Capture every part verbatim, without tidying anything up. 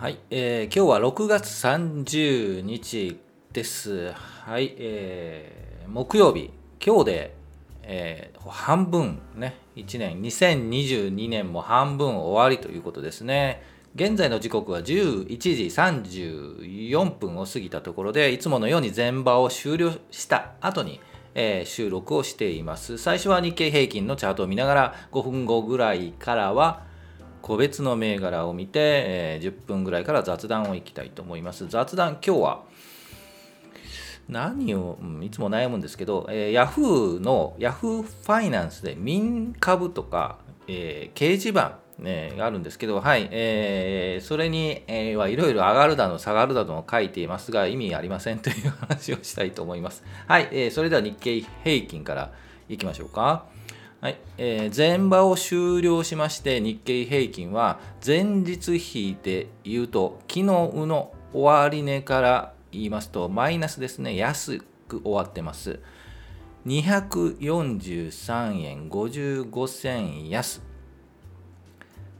はい、えー、今日はろくがつさんじゅうにちです。はい、えー、木曜日、今日で、えー、半分ね、いちねん、にせんにじゅうにねんも半分終わりということですね。現在の時刻はじゅういちじさんじゅうよんぷんを過ぎたところで、いつものように前場を終了した後に、えー、収録をしています。最初は日経平均のチャートを見ながら、ごふんごぐらいからは、個別の銘柄を見て、えー、じゅっぷんぐらいから雑談をいきたいと思います。雑談、今日は何を、うん、いつも悩むんですけど、えー、Yahoo の Yahoo ファイナンスで民株とか、えー、掲示板、ね、があるんですけど、はい、えー、それに、えー、はいろいろ上がるだの下がるだのを書いていますが、意味ありませんという話をしたいと思います。はい、えー、それでは日経平均からいきましょうか。はい、えー、前場を終了しまして、日経平均は前日比で言うと昨日の終値から言いますとマイナスですね。安く終わってます。にひゃくよんじゅうさんえんごじゅうごせん安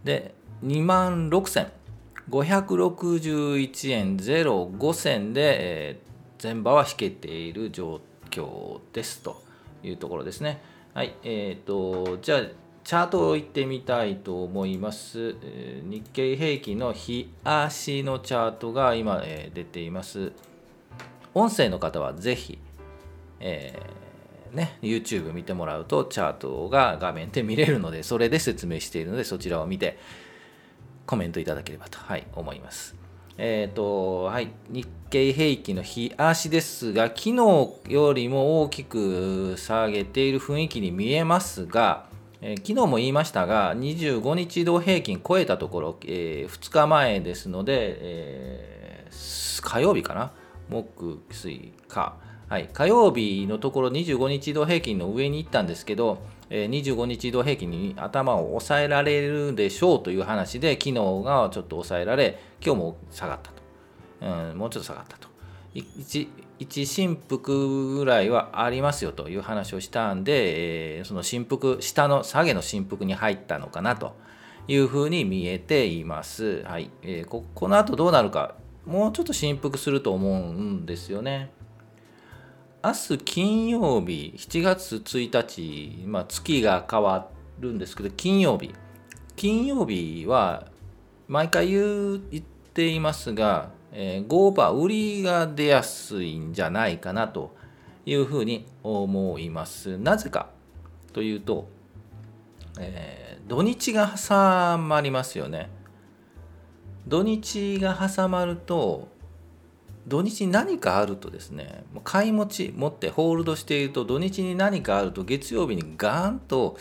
で、にまんろくせんごひゃくろくじゅういちえんぜろごせんで、えー、前場は引けている状況ですというところですね。はい、えーと、じゃあチャートをいってみたいと思います。えー、日経平均の日足のチャートが今、えー、出ています。音声の方はぜひ、えーね、YouTube 見てもらうとチャートが画面で見れるので、それで説明しているので、そちらを見てコメントいただければと、はい、思います。えーとはい、日経平均の日足ですが、昨日よりも大きく下げている雰囲気に見えますが、えー、昨日も言いましたがにじゅうごにち移動平均超えたところ、えー、ふつかまえですので、えー、火曜日かな、木水火、はい、火曜日のところにじゅうごにち移動平均の上に行ったんですけど、にじゅうごにち移動平均に頭を抑えられるでしょうという話で、昨日がちょっと抑えられ、今日も下がったと、うん、もうちょっと下がったと、いち振幅ぐらいはありますよという話をしたんで、えー、その振幅、下の下げの振幅に入ったのかなというふうに見えています。はい、えー、こ、この後どうなるか、もうちょっと振幅すると思うんですよね。明日金曜日しちがつついたち、まあ、月が変わるんですけど、金曜日金曜日は毎回言う、言っていますが、えー、合場売りが出やすいんじゃないかなというふうに思います。なぜかというと、えー、土日が挟まりますよね。土日が挟まると、土日に何かあるとですね、買い持ち持ってホールドしていると、土日に何かあると月曜日にガーンと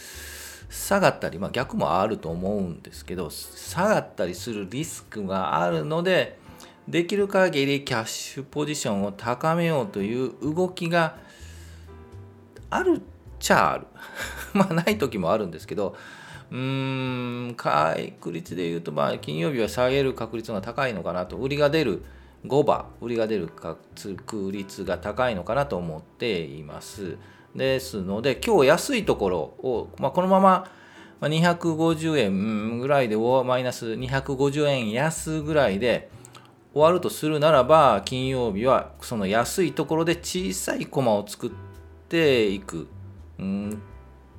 下がったり、まあ、逆もあると思うんですけど、下がったりするリスクがあるので、できる限りキャッシュポジションを高めようという動きがあるっちゃあるまあない時もあるんですけど、うーん、確率でいうと、まあ金曜日は下げる確率が高いのかなと、売りが出るご場売りが出る確率が高いのかなと思っています。ですので、今日安いところを、まあ、このままにひゃくごじゅうえんぐらいで、マイナスにひゃくごじゅうえん安ぐらいで終わるとするならば、金曜日はその安いところで小さいコマを作っていく、うん、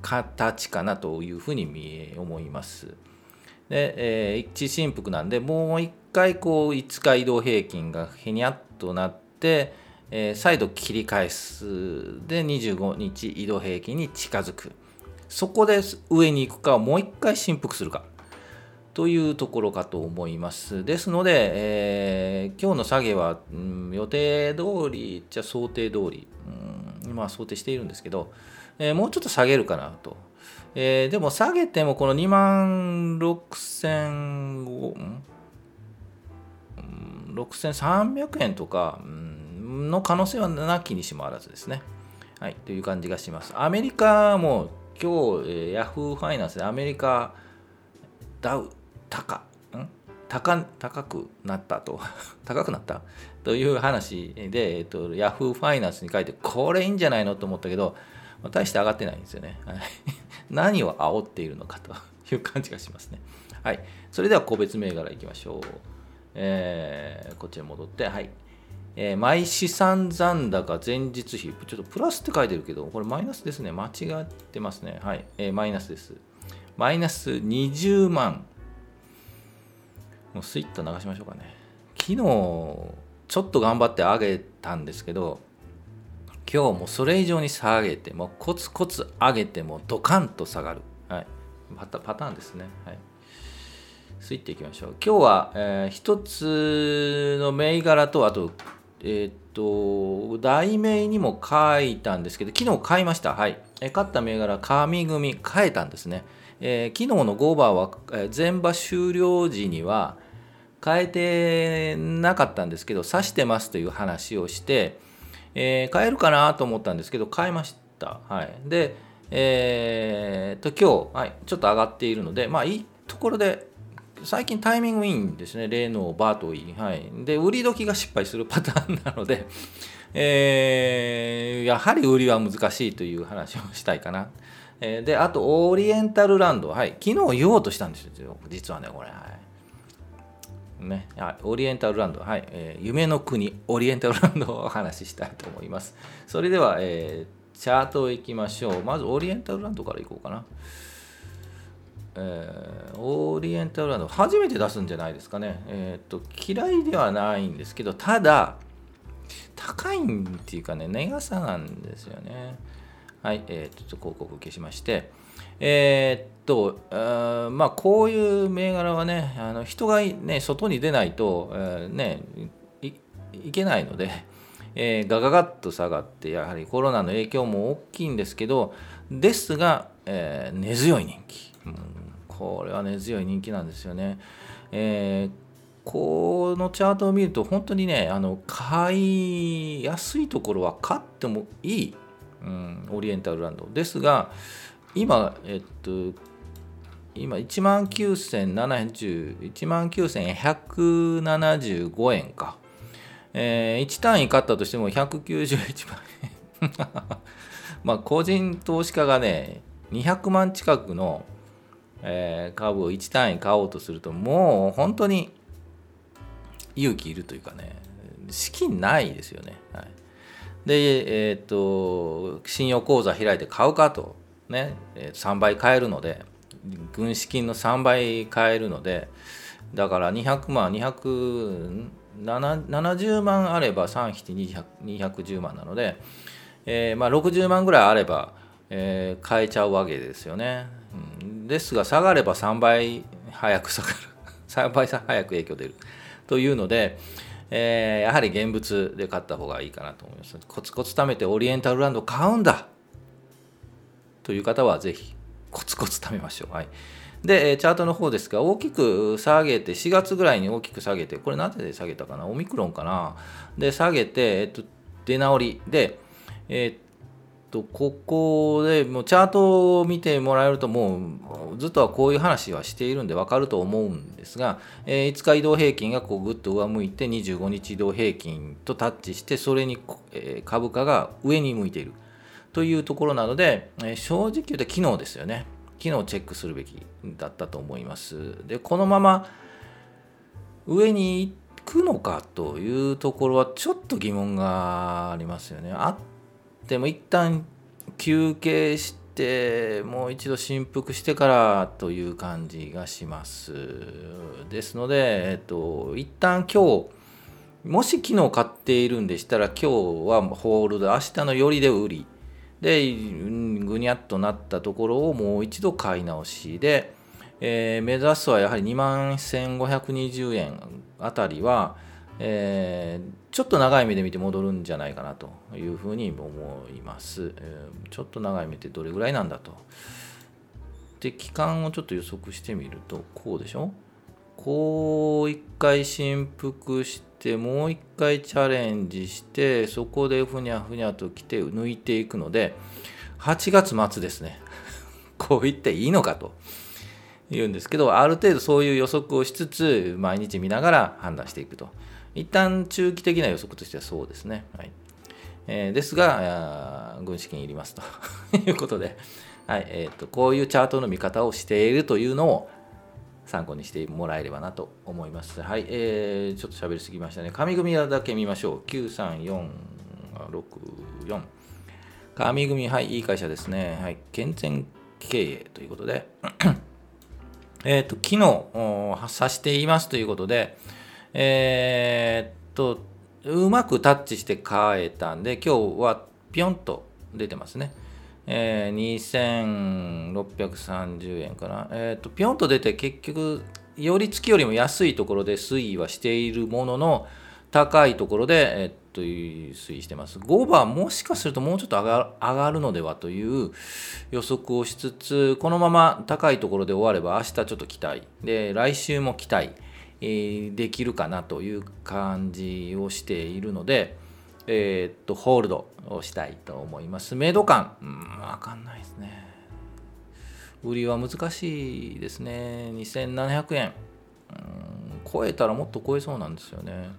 形かなというふうに見え思います。で、えー、一振幅なんで、もう一回こういつか移動平均がへにゃっとなって、えー、再度切り返すでにじゅうごにち移動平均に近づく、そこで上に行くか、もう一回振幅するかというところかと思います。ですので、えー、今日の下げは、うん、予定通りじゃ想定通り、うん、まあ想定しているんですけど、えー、もうちょっと下げるかなと。えー、でも下げてもこのにまんろくせんさんびゃくえんとかの可能性はなきにしもあらずですね。はい、という感じがします。アメリカも今日、えー、ヤフーファイナンスでアメリカダウ高ん高高くなったと高くなったという話で、えーと、ヤフーファイナンスに書いて、これいいんじゃないのと思ったけど、大して上がってないんですよね。はい、何を煽っているのかという感じがしますね。はい、それでは個別銘柄いきましょう。えー、こっちに戻って、はい。えー、毎資産残高前日比、ちょっとプラスって書いてるけど、これマイナスですね。間違ってますね。はい。えー、マイナスです。マイナスにじゅうまん。もうスイッと流しましょうかね。昨日、ちょっと頑張って上げたんですけど、今日もそれ以上に下げて、もうコツコツ上げてもドカンと下がる。はい。パタ、パターンですね。はい。スイッといきましょう。今日は、えー、一つの銘柄と、あと、えー、っと、題名にも書いたんですけど、昨日買いました。はい。えー、買った銘柄、神組、変えたんですね。えー、昨日のゴーバーは、えー、前場終了時には変えてなかったんですけど、指してますという話をして、えー、変えるかなと思ったんですけど、変えました。はい。で、えー、っと、今日、はい、ちょっと上がっているので、まあ、いいところで、最近タイミングいいんですね。例のバートイン。はい。で、売り時が失敗するパターンなので、えー、やはり売りは難しいという話をしたいかな。えー、で、あと、オリエンタルランド。はい。昨日言おうとしたんですよ。実はね、これ。はい。ね。オリエンタルランド。はい。えー、夢の国、オリエンタルランドをお話ししたいと思います。それでは、えー、チャートをいきましょう。まず、オリエンタルランドからいこうかな。えー、オリエンタルランド初めて出すんじゃないですかね、えー、っと嫌いではないんですけど、ただ高いっていうかね、値がさなんですよね。はい、えー、っと広告消しまして、えー、っとあまあこういう銘柄はね、あの人が、ね、外に出ないと、えー、ね い, いけないので、えー、ガガガッと下がって、やはりコロナの影響も大きいんですけど、ですが、えー、根強い人気。うん、これは根強い人気なんですよね。えー、このチャートを見ると本当にね、あの買いやすいところは買ってもいい、うん、オリエンタルランドですが、今えっと今 いちまんきゅうせんひゃくななじゅうごえんか、えー、いち単位買ったとしてもひゃくきゅうじゅういちまんえんまあ個人投資家がねにひゃくまん近くのえー、株をいち単位買おうとすると、もう本当に勇気いるというかね、資金ないですよね。はい、で、えー、っと信用口座開いて買うかと、ね、さんばい買えるので、軍資金のさんばい買えるので、だからにひゃくまん、にひゃくななじゅうまんあればさんびきにひゃくじゅうまんなので、えーまあ、ろくじゅうまんぐらいあれば、えー、買えちゃうわけですよね。うん、ですが下がればさんばい早く下がるさんばい早く影響出るというので、えー、やはり現物で買った方がいいかなと思います。コツコツ貯めてオリエンタルランド買うんだという方はぜひコツコツ貯めましょう。はい、でチャートの方ですが、大きく下げてしがつぐらいに大きく下げて、これなぜ下げたかな、オミクロンかな、で下げて、えっと、出直りで、えっとここでもうチャートを見てもらえると、もうずっとはこういう話はしているんで分かると思うんですが、えー、いつか移動平均がこうぐっと上向いてにじゅうごにち移動平均とタッチして、それに株価が上に向いているというところなので、正直言うと昨日ですよね、昨日チェックするべきだったと思います。でこのまま上に行くのかというところはちょっと疑問がありますよね。あでも一旦休憩して、もう一度振幅してからという感じがします。ですので、えっと、一旦今日もし昨日買っているんでしたら、今日はホールド、明日の寄りで売りで、ぐにゃっとなったところをもう一度買い直しで、えー、目指すはやはり にまんせんごひゃくにじゅうえんあたりは、えー、ちょっと長い目で見て戻るんじゃないかなというふうに思います。えー、ちょっと長い目ってどれぐらいなんだと。で、期間をちょっと予測してみると、こうでしょ？こう一回振幅して、もう一回チャレンジして、そこでふにゃふにゃときて抜いていくので、はちがつ末ですね。こう言っていいのかと。言うんですけど、ある程度そういう予測をしつつ、毎日見ながら判断していくと。一旦中期的な予測としてはそうですね。はい、えー、ですが、軍資金いりますということで、はい、えー、とこういうチャートの見方をしているというのを参考にしてもらえればなと思います。はい、えー、ちょっと喋りすぎましたね。紙組だけ見ましょう。きゅうさんよんろくよん。紙組、はい、いい会社ですね。はい、健全経営ということで、えっと、機能させていますということで、えー、っと、うまくタッチして変えたんで、今日はピョンと出てますね。えー、にせんろっぴゃくさんじゅうえんかな、えー、とピョンと出て結局寄り付きよりも安いところで推移はしているものの高いところで、えー、っと推移してます。ごばんもしかするともうちょっと上が、上がるのではという予測をしつつ、このまま高いところで終われば明日ちょっと期待で来週も期待、えー、できるかなという感じをしているので、えー、っとホールドをしたいと思います。明度感、うん、分かんないですね。売りは難しいですね。にせんななひゃくえん、うん、超えたらもっと超えそうなんですよね。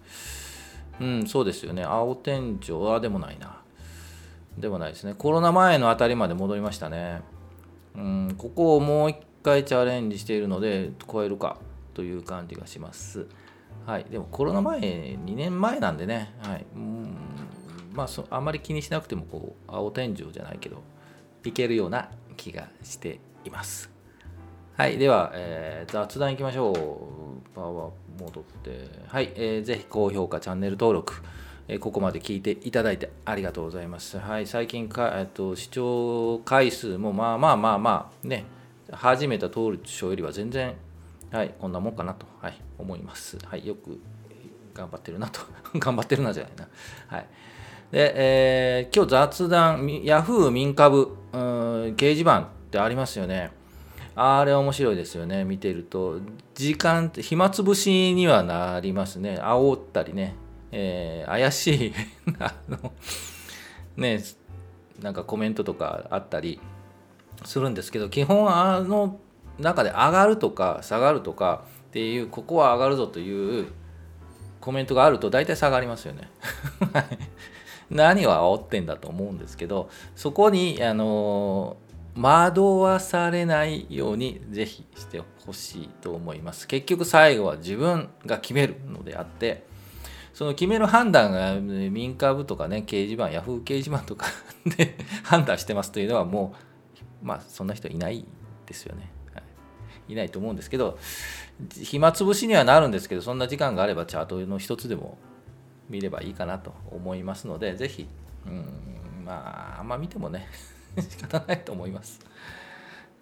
うん、そうですよね。青天井はでもないなでもないですね。コロナ前のあたりまで戻りましたね。うん、ここをもう一回チャレンジしているので超えるかという感じがします。はい、でもコロナ前にねんまえなんでね、はい、うん、まあ、そあんまり気にしなくてもこう青天井じゃないけどいけるような気がしています。はい、では、えー、雑談いきましょう。パワー戻って、はい、えー、ぜひ高評価チャンネル登録、えー、ここまで聞いていただいてありがとうございます。はい、最近か、えー、と視聴回数もまあまあまあまあね、始めた当初よりは全然、はい、こんなもんかなと、はい、思います。はい、よく頑張ってるなと頑張ってるなじゃないな。はい。で、えー、今日雑談、Yahoo 民株、うーん、掲示板ってありますよね。あれ面白いですよね。見てると時間暇つぶしにはなりますね。煽ったりね、えー、怪しいあのね、なんかコメントとかあったりするんですけど、基本あの中で上がるとか下がるとかっていう、ここは上がるぞというコメントがあると大体下がりますよね何を煽ってんだと思うんですけど、そこにあの惑わされないようにぜひしてほしいと思います。結局最後は自分が決めるのであって、その決める判断が民株とかね、掲示板、ヤフー掲示板とかで判断してますというのはもう、まあそんな人いないですよね。いないと思うんですけど、暇つぶしにはなるんですけど、そんな時間があればチャートの一つでも見ればいいかなと思いますので、ぜひ、うーん、まああんま見てもね仕方ないと思います。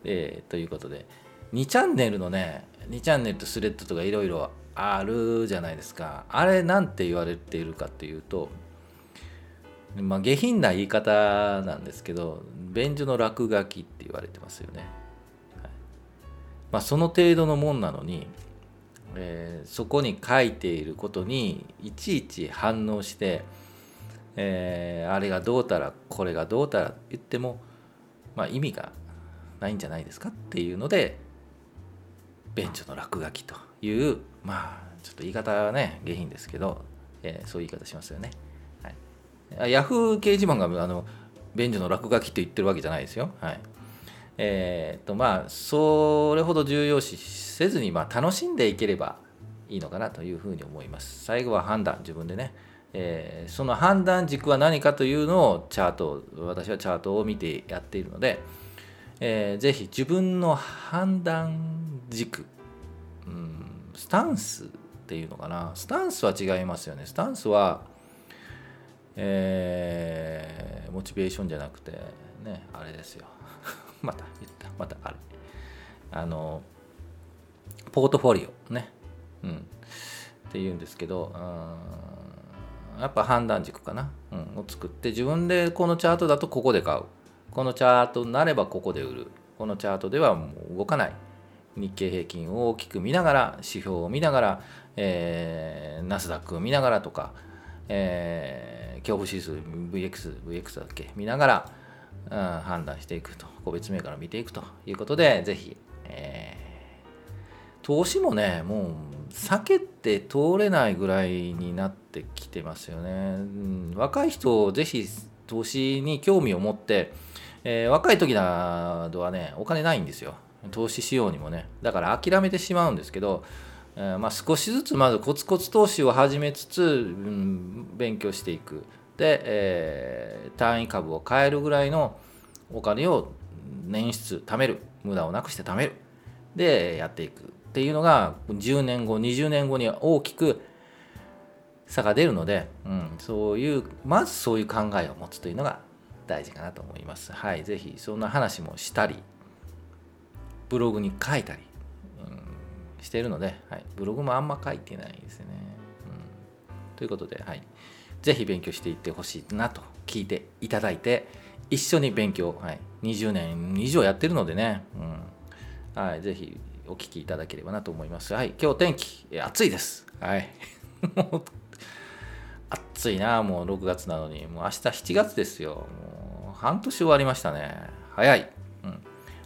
えー、ということでにチャンネルのね、にチャンネルとスレッドとかいろいろあるじゃないですか。あれなんて言われているかっていうと、まあ下品な言い方なんですけど、便所の落書きって言われてますよね。まあ、その程度のもんなのに、えー、そこに書いていることにいちいち反応して、えー、あれがどうたらこれがどうたら言っても、まあ、意味がないんじゃないですかっていうので、便所の落書きという、まあちょっと言い方はね下品ですけど、えー、そういう言い方しますよね。はい、ヤフー掲示板があの便所の落書きって言ってるわけじゃないですよ。はい、えーとまあ、それほど重要視せずに、まあ、楽しんでいければいいのかなというふうに思います。最後は判断、自分でね、えー、その判断軸は何かというのをチャート、私はチャートを見てやっているので、えー、ぜひ自分の判断軸、うん、スタンスっていうのかな、スタンスは違いますよね。スタンスは、えー、モチベーションじゃなくてね、あれですよまた言ったまたあれあのポートフォリオね、うんっていうんですけど、うん、やっぱ判断軸かな、うん、を作って、自分でこのチャートだとここで買う、このチャートになればここで売る、このチャートではもう動かない、日経平均を大きく見ながら、指標を見ながら、えー、ナスダックを見ながらとか、えー、恐怖指数 ブイエックス ブイエックス だっけ見ながら、うん、判断していくと、個別銘柄見ていくということで、ぜひ、えー、投資もね、もう避けて通れないぐらいになってきてますよね。うん、若い人ぜひ投資に興味を持って、えー、若い時などはねお金ないんですよ。投資しようにもね。だから諦めてしまうんですけど、えーまあ、少しずつまずコツコツ投資を始めつつ、うん、勉強していく。で、えー、単位株を買えるぐらいのお金を捻出、貯める。無駄をなくして貯める。で、やっていくっていうのがじゅうねんご、にじゅうねんごに大きく差が出るので、うん、そういうまずそういう考えを持つというのが大事かなと思います。はい、ぜひそんな話もしたり、ブログに書いたり、うん、しているので、はい、ブログもあんま書いてないですね。うん、ということで、はい、ぜひ勉強していってほしいなと聞いていただいて、一緒に勉強、はい、にじゅうねん以上やってるのでね、うん、はい、ぜひお聞きいただければなと思います。はい、今日天気暑いです。はい。暑いな、もうろくがつなのに、もう明日しちがつですよ。もう半年終わりましたね。早い。うん、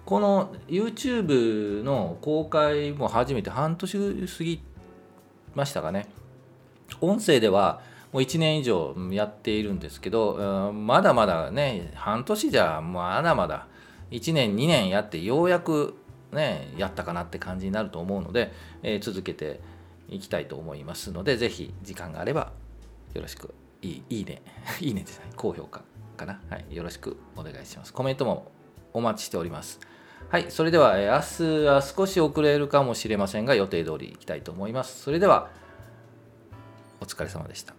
この YouTube の公開も初めて半年過ぎましたかね。音声ではもういちねん以上やっているんですけど、うん、まだまだね、半年じゃまだまだいちねんにねんやってようやくね、やったかなって感じになると思うので、えー、続けていきたいと思いますので、ぜひ時間があればよろしく、いい、いいね、いいねですね、高評価かな、はい、よろしくお願いします。コメントもお待ちしております。はい、それでは、えー、明日は少し遅れるかもしれませんが、予定通りいきたいと思います。それでは、お疲れ様でした。